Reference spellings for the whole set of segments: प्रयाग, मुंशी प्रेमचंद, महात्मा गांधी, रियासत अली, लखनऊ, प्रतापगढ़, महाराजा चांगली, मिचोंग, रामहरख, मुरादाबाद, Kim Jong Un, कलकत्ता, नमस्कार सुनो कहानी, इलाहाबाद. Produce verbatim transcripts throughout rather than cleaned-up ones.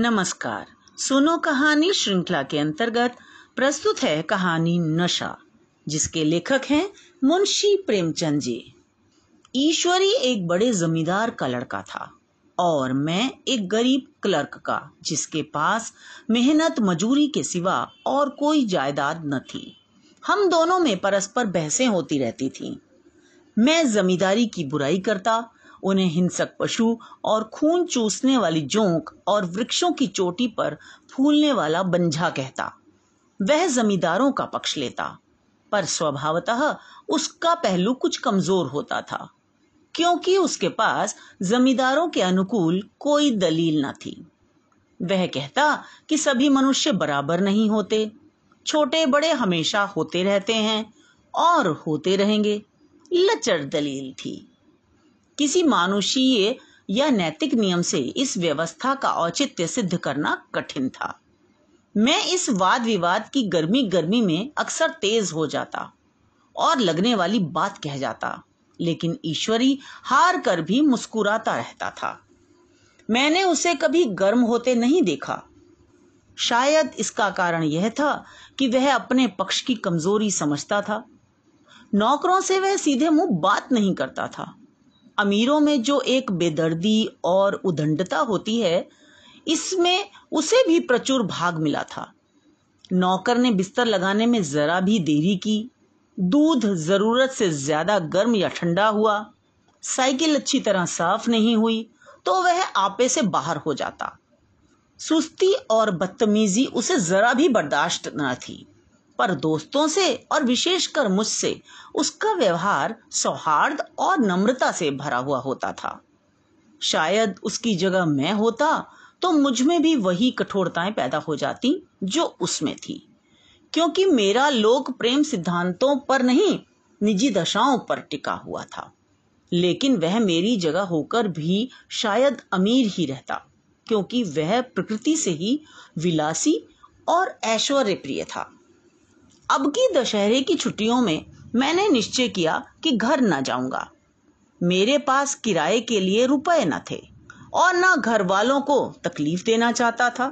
नमस्कार सुनो कहानी श्रृंखला के अंतर्गत प्रस्तुत है कहानी नशा, जिसके लेखक हैं मुंशी प्रेमचंद जी। ईश्वरी एक बड़े जमींदार का लड़का था और मैं एक गरीब क्लर्क का, जिसके पास मेहनत मजूरी के सिवा और कोई जायदाद न थी। हम दोनों में परस्पर बहसें होती रहती थी। मैं जमींदारी की बुराई करता, उन्हें हिंसक पशु और खून चूसने वाली जोंक और वृक्षों की चोटी पर फूलने वाला बंझा कहता। वह जमींदारों का पक्ष लेता, पर स्वभावतः उसका पहलू कुछ कमजोर होता था, क्योंकि उसके पास जमींदारों के अनुकूल कोई दलील न थी। वह कहता कि सभी मनुष्य बराबर नहीं होते, छोटे बड़े हमेशा होते रहते हैं और होते रहेंगे। लचर दलील थी। किसी मानुषीय या नैतिक नियम से इस व्यवस्था का औचित्य सिद्ध करना कठिन था। मैं इस वाद विवाद की गर्मी गर्मी में अक्सर तेज हो जाता और लगने वाली बात कह जाता, लेकिन ईश्वरी हार कर भी मुस्कुराता रहता था। मैंने उसे कभी गर्म होते नहीं देखा। शायद इसका कारण यह था कि वह अपने पक्ष की कमजोरी समझता था। नौकरों से वह सीधे मुंह बात नहीं करता था। अमीरों में जो एक बेदर्दी और उदंडता होती है, इसमें उसे भी प्रचुर भाग मिला था। नौकर ने बिस्तर लगाने में जरा भी देरी की, दूध जरूरत से ज्यादा गर्म या ठंडा हुआ, साइकिल अच्छी तरह साफ नहीं हुई तो वह आपे से बाहर हो जाता। सुस्ती और बदतमीजी उसे जरा भी बर्दाश्त न थी, पर दोस्तों से और विशेषकर मुझसे उसका व्यवहार सौहार्द और नम्रता से भरा हुआ होता था। शायद उसकी जगह मैं होता तो मुझ में भी वही कठोरताएं पैदा हो जाती जो उसमें थी, क्योंकि मेरा लोक प्रेम सिद्धांतों पर नहीं, निजी दशाओं पर टिका हुआ था। लेकिन वह मेरी जगह होकर भी शायद अमीर ही रहता, क्योंकि वह प्रकृति से ही विलासी और ऐश्वर्य प्रिय था। अब की दशहरे की छुट्टियों में मैंने निश्चय किया कि घर न जाऊंगा। मेरे पास किराए के लिए रुपए न थे और न घर वालों को तकलीफ देना चाहता था।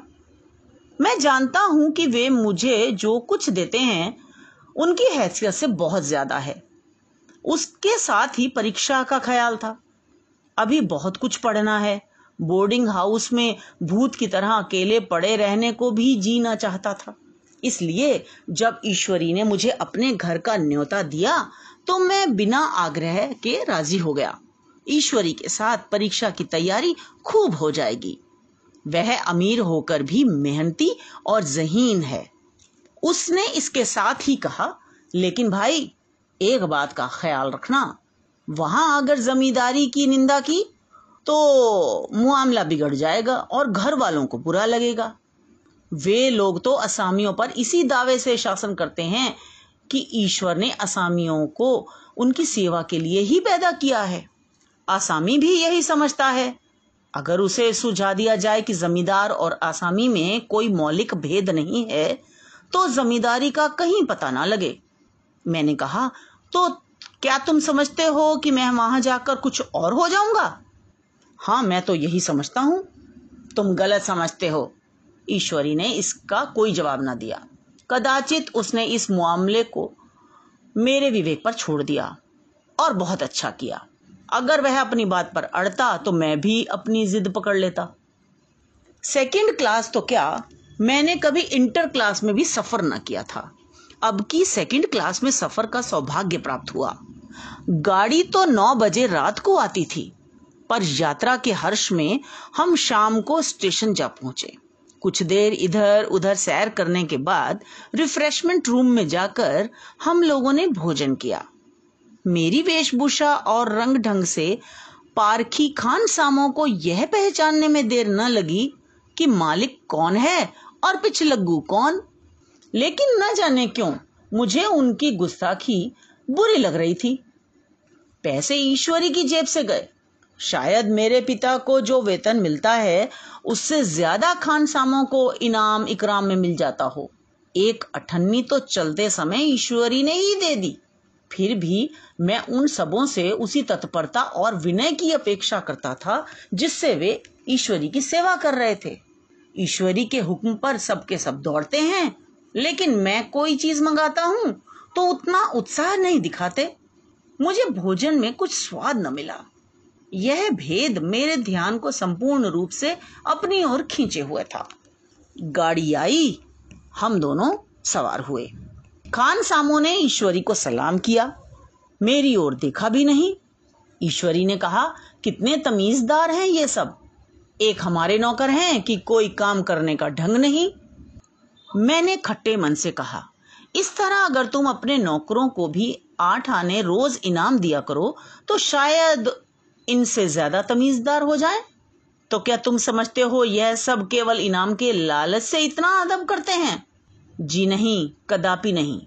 मैं जानता हूं कि वे मुझे जो कुछ देते हैं उनकी हैसियत से बहुत ज्यादा है। उसके साथ ही परीक्षा का ख्याल था। अभी बहुत कुछ पढ़ना है। बोर्डिंग हाउस में भूत की तरह अकेले पड़े रहने को भी जीना चाहता था। इसलिए जब ईश्वरी ने मुझे अपने घर का न्योता दिया तो मैं बिना आग्रह के राजी हो गया। ईश्वरी के साथ परीक्षा की तैयारी खूब हो जाएगी। वह अमीर होकर भी मेहनती और ज़हीन है, उसने इसके साथ ही कहा। लेकिन भाई, एक बात का ख्याल रखना, वहां अगर जमींदारी की निंदा की तो मामला बिगड़ जाएगा और घर वालों को बुरा लगेगा। वे लोग तो असामियों पर इसी दावे से शासन करते हैं कि ईश्वर ने असामियों को उनकी सेवा के लिए ही पैदा किया है। आसामी भी यही समझता है। अगर उसे सुझा दिया जाए कि जमींदार और आसामी में कोई मौलिक भेद नहीं है तो जमींदारी का कहीं पता ना लगे। मैंने कहा, तो क्या तुम समझते हो कि मैं वहां जाकर कुछ और हो जाऊंगा? हाँ, मैं तो यही समझता हूं। तुम गलत समझते हो। ईश्वरी ने इसका कोई जवाब ना दिया। कदाचित उसने इस मामले को मेरे विवेक पर छोड़ दिया और बहुत अच्छा किया। अगर वह अपनी बात पर अड़ता तो मैं भी अपनी जिद पकड़ लेता। सेकंड क्लास तो क्या, मैंने कभी इंटर क्लास में भी सफर न किया था। अब की सेकंड क्लास में सफर का सौभाग्य प्राप्त हुआ। गाड़ी तो नौ बजे रात को आती थी, पर यात्रा के हर्ष में हम शाम को स्टेशन जा पहुंचे। कुछ देर इधर उधर सैर करने के बाद रिफ्रेशमेंट रूम में जाकर हम लोगों ने भोजन किया। मेरी वेशभूषा और रंग ढंग से पारखी खान सामों को यह पहचानने में देर न लगी कि मालिक कौन है और पिछलग्गू कौन। लेकिन न जाने क्यों मुझे उनकी गुस्ताखी बुरी लग रही थी। पैसे ईश्वरी की जेब से गए। शायद मेरे पिता को जो वेतन मिलता है उससे ज्यादा खानसामों को इनाम इकराम में मिल जाता हो। एक अठन्नी तो चलते समय ईश्वरी ने ही दे दी। फिर भी मैं उन सबों से उसी तत्परता और विनय की अपेक्षा करता था जिससे वे ईश्वरी की सेवा कर रहे थे। ईश्वरी के हुक्म पर सबके सब दौड़ते हैं, लेकिन मैं कोई चीज मंगाता हूँ तो उतना उत्साह नहीं दिखाते। मुझे भोजन में कुछ स्वाद न मिला। यह भेद मेरे ध्यान को संपूर्ण रूप से अपनी ओर खींचे हुए था। गाड़ी आई, हम दोनों सवार हुए। खान सामों ने ईश्वरी को सलाम किया, मेरी ओर देखा भी नहीं। ईश्वरी ने कहा, कितने तमीजदार हैं ये सब, एक हमारे नौकर हैं कि कोई काम करने का ढंग नहीं। मैंने खट्टे मन से कहा, इस तरह अगर तुम अपने नौकरों को भी आठ आने रोज इनाम दिया करो तो शायद इनसे ज्यादा तमीजदार हो जाए। तो क्या तुम समझते हो यह सब केवल इनाम के लालच से इतना अदब करते हैं? जी नहीं, कदापि नहीं।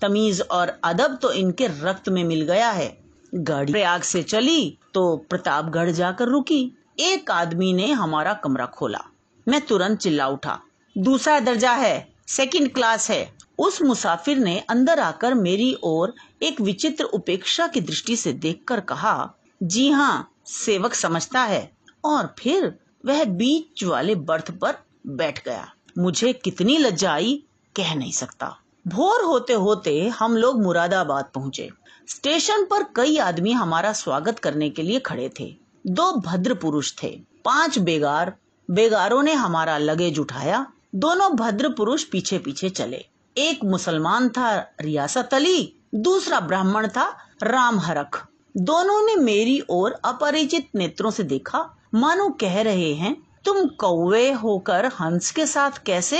तमीज और अदब तो इनके रक्त में मिल गया है। गाड़ी प्रयाग से चली तो प्रतापगढ़ जाकर रुकी। एक आदमी ने हमारा कमरा खोला। मैं तुरंत चिल्ला उठा, दूसरा दर्जा है, सेकंड क्लास है। उस मुसाफिर ने अंदर आकर मेरी ओर एक विचित्र उपेक्षा की दृष्टि से देखकर कहा, जी हाँ, सेवक समझता है। और फिर वह बीच वाले बर्थ पर बैठ गया। मुझे कितनी लज्जा आई कह नहीं सकता। भोर होते होते हम लोग मुरादाबाद पहुंचे। स्टेशन पर कई आदमी हमारा स्वागत करने के लिए खड़े थे। दो भद्र पुरुष थे, पांच बेगार। बेगारों ने हमारा लगेज उठाया। दोनों भद्र पुरुष पीछे पीछे चले। एक मुसलमान था रियासत अली, दूसरा ब्राह्मण था रामहरख। दोनों ने मेरी ओर अपरिचित नेत्रों से देखा, मानो कह रहे हैं, तुम कौवे होकर हंस के साथ कैसे?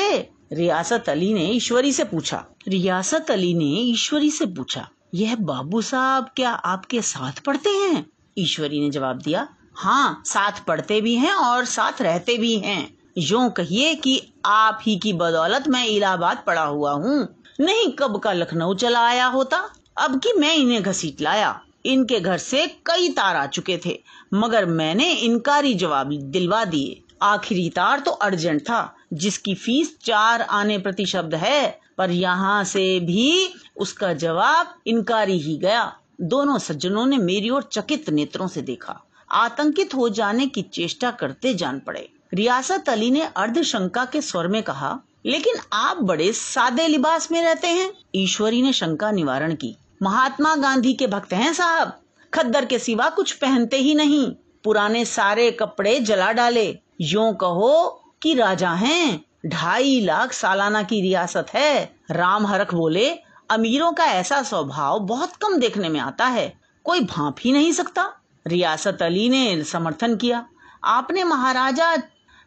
रियासत अली ने ईश्वरी से पूछा रियासत अली ने ईश्वरी से पूछा यह बाबू साहब क्या आपके साथ पढ़ते हैं? ईश्वरी ने जवाब दिया, हाँ, साथ पढ़ते भी हैं और साथ रहते भी हैं। यूं कहिए कि आप ही की बदौलत मैं इलाहाबाद पढ़ा हुआ हूँ, नहीं कब का लखनऊ चला आया होता। अब कि मैं इन्हें घसीट लाया। इनके घर से कई तार आ चुके थे, मगर मैंने इनकारी जवाब दिलवा दिए। आखिरी तार तो अर्जेंट था, जिसकी फीस चार आने प्रति शब्द है, पर यहाँ से भी उसका जवाब इनकारी ही गया। दोनों सज्जनों ने मेरी ओर चकित नेत्रों से देखा, आतंकित हो जाने की चेष्टा करते जान पड़े। रियासत अली ने अर्धशंका के स्वर में कहा, लेकिन आप बड़े सादे लिबास में रहते हैं। ईश्वरी ने शंका निवारण की, महात्मा गांधी के भक्त हैं साहब, खद्दर के सिवा कुछ पहनते ही नहीं। पुराने सारे कपड़े जला डाले, यूं कहो कि राजा हैं। ढाई लाख सालाना की रियासत है। रामहरख बोले, अमीरों का ऐसा स्वभाव बहुत कम देखने में आता है, कोई भांप ही नहीं सकता। रियासत अली ने समर्थन किया, आपने महाराजा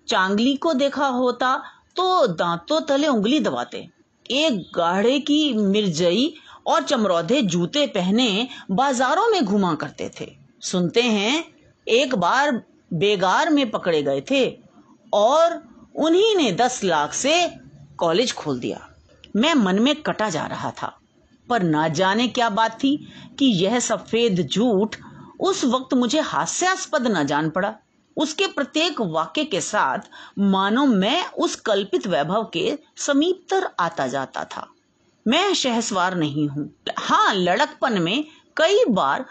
चांगली को देखा होता तो दांतों तले उंगली दबाते। एक गाढ़े की मिर्जई और चमरौधे जूते पहने बाजारों में घुमा करते थे। सुनते हैं एक बार बेगार में पकड़े गए थे और उन्हीं ने दस लाख से कॉलेज खोल दिया। मैं मन में कटा जा रहा था, पर ना जाने क्या बात थी कि यह सफेद झूठ उस वक्त मुझे हास्यास्पद न जान पड़ा। उसके प्रत्येक वाक्य के साथ मानो मैं उस कल्पित वैभव के समीपतर आता जाता था। मैं शहसवार नहीं हूँ, हाँ, लड़कपन में कई बार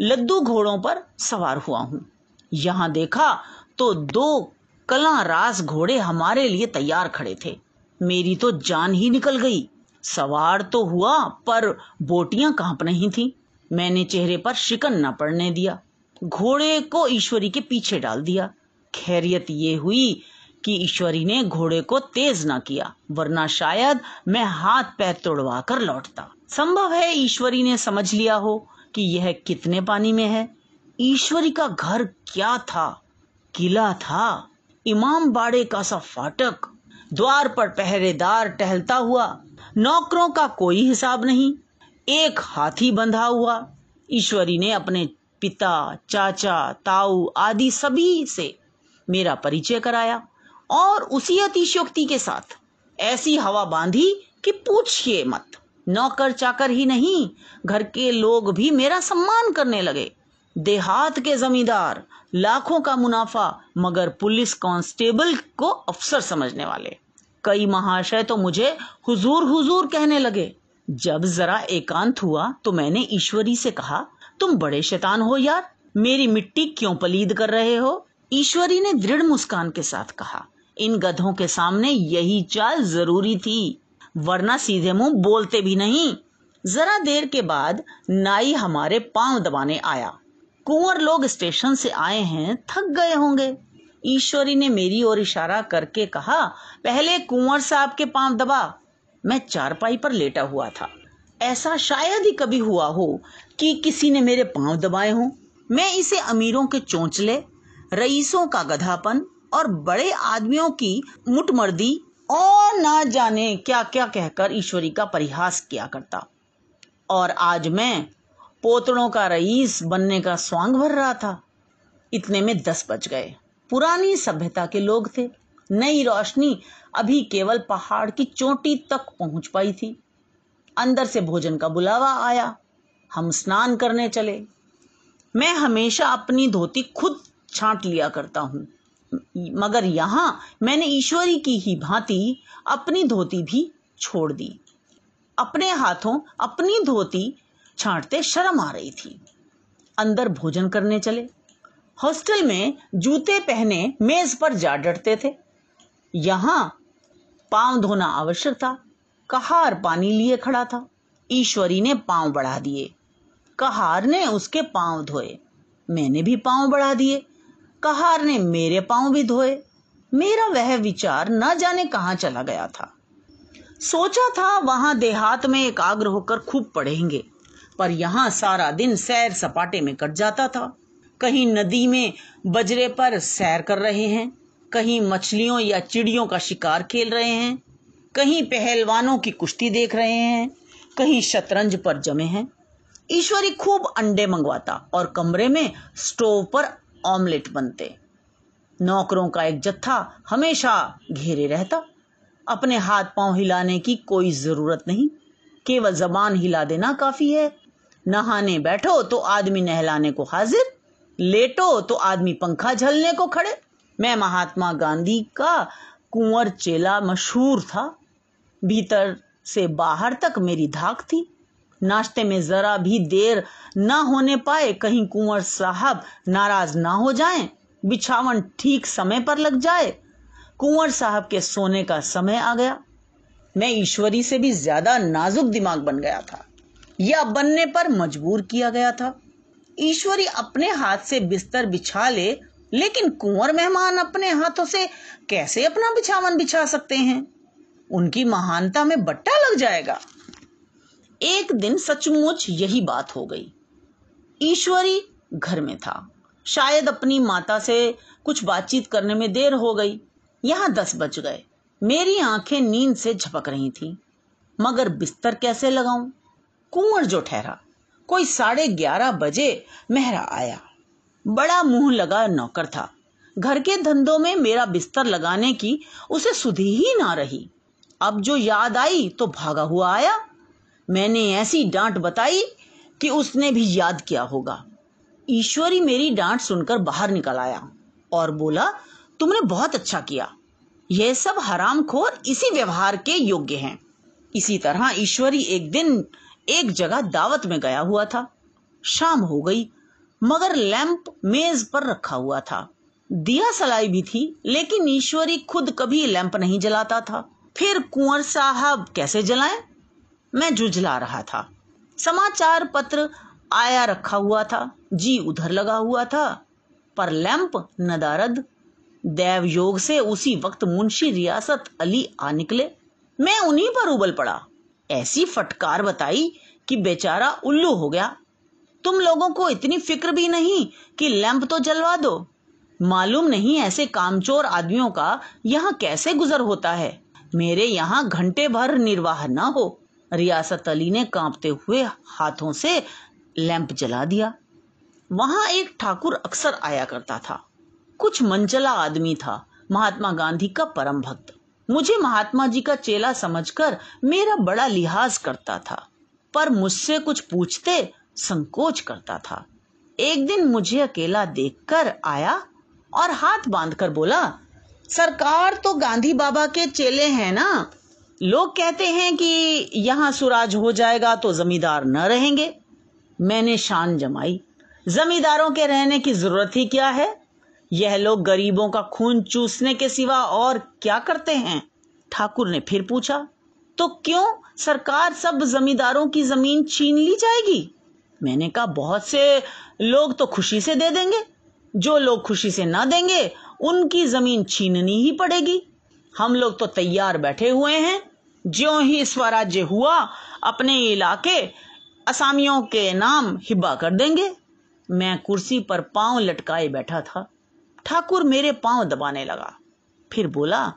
लद्दू घोड़ों पर सवार हुआ हूँ। यहाँ देखा तो दो कला रास घोड़े हमारे लिए तैयार खड़े थे। मेरी तो जान ही निकल गई। सवार तो हुआ, पर बोटियां कांप रही थी। मैंने चेहरे पर शिकन न पड़ने दिया, घोड़े को ईश्वरी के पीछे डाल दिया। खैरियत ये हुई कि ईश्वरी ने घोड़े को तेज न किया, वरना शायद मैं हाथ पैर तोड़वा कर लौटता। संभव है ईश्वरी ने समझ लिया हो कि यह कितने पानी में है। ईश्वरी का घर क्या था? किला था, इमाम बाड़े का सा फाटक, द्वार पर पहरेदार टहलता हुआ, नौकरों का कोई हिसाब नहीं, एक हाथी बंधा हुआ। ईश्वरी ने अपने पिता, चाचा, ताऊ आदि सभी से मेरा परिचय कराया और उसी अतिशयोक्ति के साथ ऐसी हवा बांधी कि पूछिए मत। नौकर चाकर ही नहीं, घर के लोग भी मेरा सम्मान करने लगे। देहात के जमींदार, लाखों का मुनाफा, मगर पुलिस कांस्टेबल को अफसर समझने वाले। कई महाशय तो मुझे हुजूर हुजूर कहने लगे। जब जरा एकांत हुआ तो मैंने ईश्वरी से कहा, तुम बड़े शैतान हो यार, मेरी मिट्टी क्यों पलीद कर रहे हो? ईश्वरी ने दृढ़ मुस्कान के साथ कहा, इन गधों के सामने यही चाल जरूरी थी, वरना सीधे मुंह बोलते भी नहीं। जरा देर के बाद नाई हमारे पांव दबाने आया। कुंवर लोग स्टेशन से आए हैं, थक गए होंगे। ईश्वरी ने मेरी ओर इशारा करके कहा, पहले कुंवर साहब के पांव दबा। मैं चारपाई पर लेटा हुआ था। ऐसा शायद ही कभी हुआ हो कि किसी ने मेरे पांव दबाए हों। मैं इसे अमीरों के चोंचले, रईसों का गधापन और बड़े आदमियों की मुटमर्दी और ना जाने क्या क्या कहकर ईश्वरी का परिहास किया करता। और आज मैं पोतड़ों का रईस बनने का स्वांग भर रहा था। इतने में दस बज गए। पुरानी सभ्यता के लोग थे। नई रोशनी अभी केवल पहाड़ की चोटी तक पहुंच पाई थी। अंदर से भोजन का बुलावा आया। हम स्नान करने चले। मैं हमेशा अपनी धोती खुद छांट लिया करता हूँ, मगर यहाँ मैंने ईश्वरी की ही भांति अपनी धोती भी छोड़ दी। अपने हाथों अपनी धोती छांटते शर्म आ रही थी। अंदर भोजन करने चले। हॉस्टल में जूते पहने मेज पर जा डटते थे। यहाँ पांव धोना आवश्यक था। कहार पानी लिए खड़ा था। ईश्वरी ने पांव बढ़ा दिए। कहार ने उसके पांव धोए। मैंने भी पांव बढ़ा दिए। कहार ने मेरे पांव भी धोए। मेरा वह विचार न जाने कहाँ चला गया था। सोचा था वहां देहात में एकाग्र होकर खूब पढ़ेंगे, पर यहाँ सारा दिन सैर सपाटे में कट जाता था। कहीं नदी में बजरे पर सैर कर रहे हैं, कहीं मछलियों या चिड़ियों का शिकार खेल रहे हैं, कहीं पहलवानों की कुश्ती देख रहे हैं, कहीं शतरंज पर जमे हैं। ईश्वरी खूब अंडे मंगवाता और कमरे में स्टोव पर ऑमलेट बनते। नौकरों का एक जत्था हमेशा घेरे रहता। अपने हाथ पांव हिलाने की कोई जरूरत नहीं, केवल जबान हिला देना काफी है। नहाने बैठो तो आदमी नहलाने को हाजिर, लेटो तो आदमी पंखा झलने को खड़े। मैं महात्मा गांधी का कुंवर चेला मशहूर था। भीतर से बाहर तक मेरी धाक थी। नाश्ते में जरा भी देर ना होने पाए, कहीं कुंवर साहब नाराज ना हो जाएं, बिछावन ठीक समय पर लग जाए। कुंवर साहब के सोने का समय आ गया। मैं ईश्वरी से भी ज्यादा नाजुक दिमाग बन गया था, या बनने पर मजबूर किया गया था। ईश्वरी अपने हाथ से बिस्तर बिछा ले, लेकिन कुंवर मेहमान अपने हाथों से कैसे अपना बिछावन बिछा सकते हैं? उनकी महानता में बट्टा लग जाएगा। एक दिन सचमुच यही बात हो गई। ईश्वरी घर में था। शायद अपनी माता से कुछ बातचीत करने में देर हो गई। यहाँ दस बज गए। मेरी आंखें नींद से झपक रही थी, मगर बिस्तर कैसे लगाऊं? कुंवर जो ठहरा, कोई साढ़े ग्यारह बजे मेहरा आया। बड़ा मुंह लगा नौकर था। घर के धंधों में मेरा बिस्तर लगाने की उसे सुधि ही ना रही। अब जो याद आई तो भागा हुआ आया। मैंने ऐसी डांट बताई कि उसने भी याद किया होगा। ईश्वरी मेरी डांट सुनकर बाहर निकल आया और बोला, तुमने बहुत अच्छा किया। यह सब हरामखोर इसी व्यवहार के योग्य हैं। इसी तरह ईश्वरी एक दिन एक जगह दावत में गया हुआ था। शाम हो गई, मगर लैंप मेज पर रखा हुआ था। दिया सलाई भी थी, लेकिन ईश्वरी खुद कभी लैंप नहीं जलाता था। फिर कुंवर साहब कैसे जलाएं? मैं झुझला रहा था। समाचार पत्र आया रखा हुआ था, जी उधर लगा हुआ था, पर लैंप नदारद। देव योग से उसी वक्त मुंशी रियासत अली आ निकले। मैं उन्हीं पर उबल पड़ा। ऐसी फटकार बताई कि बेचारा उल्लू हो गया। तुम लोगों को इतनी फिक्र भी नहीं कि लैंप तो जलवा दो। मालूम नहीं ऐसे कामचोर आदमियों का यहाँ कैसे गुजर होता है। मेरे यहाँ घंटे भर निर्वाह ना हो। रियासत अली ने कांपते हुए हाथों से लैंप जला दिया। वहां एक ठाकुर अक्सर आया करता था। कुछ मनचला आदमी था, महात्मा गांधी का परम भक्त। मुझे महात्मा जी का चेला समझकर मेरा बड़ा लिहाज करता था, पर मुझसे कुछ पूछते संकोच करता था। एक दिन मुझे अकेला देखकर आया और हाथ बांधकर बोला, सरकार तो गांधी बाबा के चेले हैं ना। लोग कहते हैं कि यहाँ सुराज हो जाएगा तो जमींदार न रहेंगे। मैंने शान जमाई, जमींदारों के रहने की जरूरत ही क्या है? यह लोग गरीबों का खून चूसने के सिवा और क्या करते हैं? ठाकुर ने फिर पूछा। तो क्यों सरकार सब जमींदारों की जमीन छीन ली जाएगी? मैंने कहा बहुत से लोग तो खुशी से दे देंगे, जो लोग खुशी से ना देंगे उनकी जमीन छीननी ही पड़ेगी। हम लोग तो तैयार बैठे हुए हैं, ज्यों ही स्वराज्य हुआ अपने इलाके असामियों के नाम हिब्बा कर देंगे। मैं कुर्सी पर पांव लटकाए बैठा था। ठाकुर मेरे पांव दबाने लगा, फिर बोला,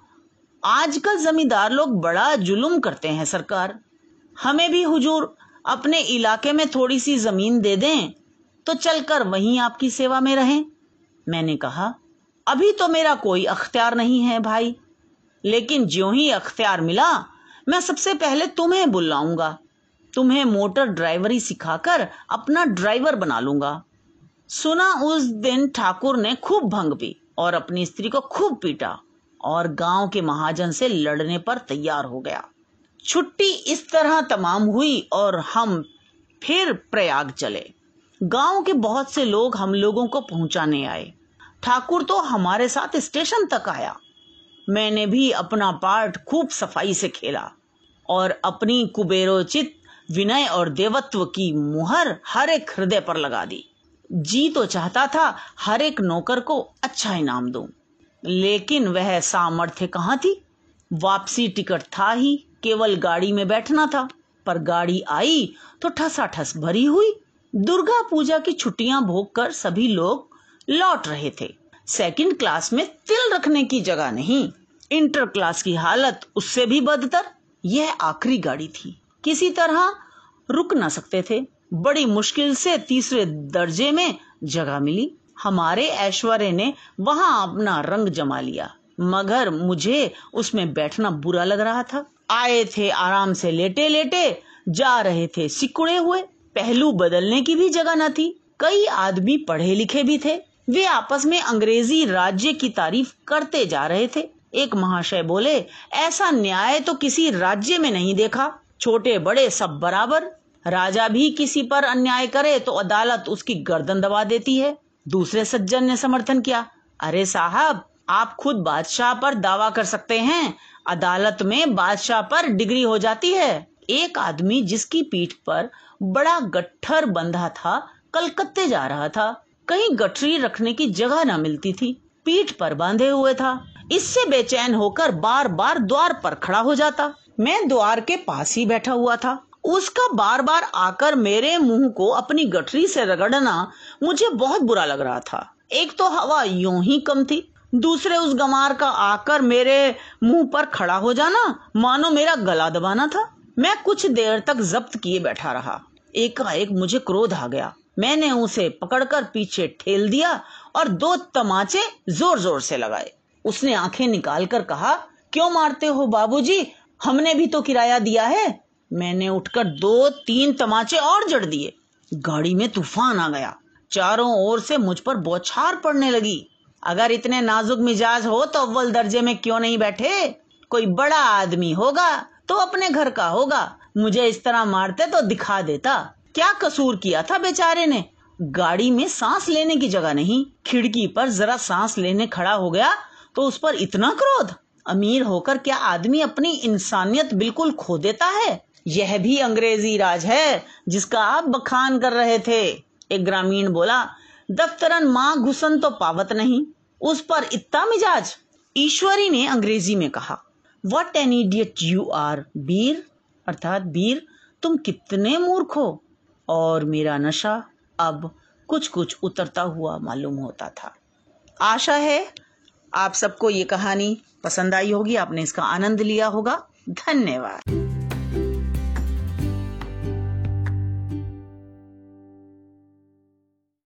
आजकल जमींदार लोग बड़ा जुल्म करते हैं सरकार, हमें भी हुजूर अपने इलाके में थोड़ी सी जमीन दे दें तो चलकर वहीं आपकी सेवा में रहें। मैंने कहा, अभी तो मेरा कोई अख्तियार नहीं है भाई, लेकिन ज्यों ही अख्तियार मिला मैं सबसे पहले तुम्हें बुलाऊंगा, तुम्हें मोटर ड्राइवरी सिखाकर अपना ड्राइवर बना लूंगा। सुना उस दिन ठाकुर ने खूब भंग पी और अपनी स्त्री को खूब पीटा और गांव के महाजन से लड़ने पर तैयार हो गया। छुट्टी इस तरह तमाम हुई और हम फिर प्रयाग चले। गांव के बहुत से लोग हम लोगों को पहुंचाने आए। ठाकुर तो हमारे साथ स्टेशन तक आया। मैंने भी अपना पार्ट खूब सफाई से खेला और अपनी कुबेरोचित विनय और देवत्व की मुहर हर एक हृदय पर लगा दी। जी तो चाहता था हर एक नौकर को अच्छा इनाम दूं, लेकिन वह सामर्थ्य कहाँ थी। वापसी टिकट था ही, केवल गाड़ी में बैठना था, पर गाड़ी आई तो ठसाठस भरी हुई। दुर्गा पूजा की छुट्टियां भोगकर सभी लोग लौट रहे थे। सेकंड क्लास में तिल रखने की जगह नहीं, इंटर क्लास की हालत उससे भी बदतर। यह आखिरी गाड़ी थी, किसी तरह रुक ना सकते थे। बड़ी मुश्किल से तीसरे दर्जे में जगह मिली। हमारे ऐश्वर्य ने वहां अपना रंग जमा लिया, मगर मुझे उसमें बैठना बुरा लग रहा था। आए थे आराम से लेटे लेटे, जा रहे थे सिकुड़े हुए। पहलू बदलने की भी जगह न थी। कई आदमी पढ़े लिखे भी थे, वे आपस में अंग्रेजी राज्य की तारीफ करते जा रहे थे। एक महाशय बोले, ऐसा न्याय तो किसी राज्य में नहीं देखा, छोटे बड़े सब बराबर, राजा भी किसी पर अन्याय करे तो अदालत उसकी गर्दन दबा देती है। दूसरे सज्जन ने समर्थन किया, अरे साहब आप खुद बादशाह पर दावा कर सकते हैं, अदालत में बादशाह पर डिग्री हो जाती है। एक आदमी जिसकी पीठ पर बड़ा गट्ठर बंधा था, कलकत्ते जा रहा था, कहीं गठरी रखने की जगह न मिलती थी, पीठ पर बांधे हुए था। इससे बेचैन होकर बार बार द्वार पर खड़ा हो जाता। मैं द्वार के पास ही बैठा हुआ था। उसका बार बार आकर मेरे मुंह को अपनी गठरी से रगड़ना मुझे बहुत बुरा लग रहा था। एक तो हवा यूं ही कम थी, दूसरे उस गमार का आकर मेरे मुंह पर खड़ा हो जाना मानो मेरा गला दबाना था। मैं कुछ देर तक जब्त किए बैठा रहा। एकाएक मुझे क्रोध आ गया। मैंने उसे पकड़कर पीछे ठेल दिया और दो तमाचे जोर जोर से लगाए। उसने आंखें निकालकर कहा, क्यों मारते हो बाबूजी, हमने भी तो किराया दिया है। मैंने उठकर दो तीन तमाचे और जड़ दिए। गाड़ी में तूफान आ गया, चारों ओर से मुझ पर बौछार पड़ने लगी। अगर इतने नाजुक मिजाज हो तो अव्वल दर्जे में क्यों नहीं बैठे? कोई बड़ा आदमी होगा तो अपने घर का होगा, मुझे इस तरह मारते तो दिखा देता। क्या कसूर किया था बेचारे ने? गाड़ी में सांस लेने की जगह नहीं, खिड़की पर जरा सांस लेने खड़ा हो गया तो उस पर इतना क्रोध। अमीर होकर क्या आदमी अपनी इंसानियत बिल्कुल खो देता है? यह भी अंग्रेजी राज है जिसका आप बखान कर रहे थे। एक ग्रामीण बोला, दफ्तरन माँ घुसन तो पावत नहीं, उस पर इतना मिजाज। ईश्वरी ने अंग्रेजी में कहा, what an idiot you are Bir, अर्थात बीर तुम कितने मूर्ख हो। और मेरा नशा अब कुछ कुछ उतरता हुआ मालूम होता था। आशा है आप सबको ये कहानी पसंद आई होगी, आपने इसका आनंद लिया होगा। धन्यवाद।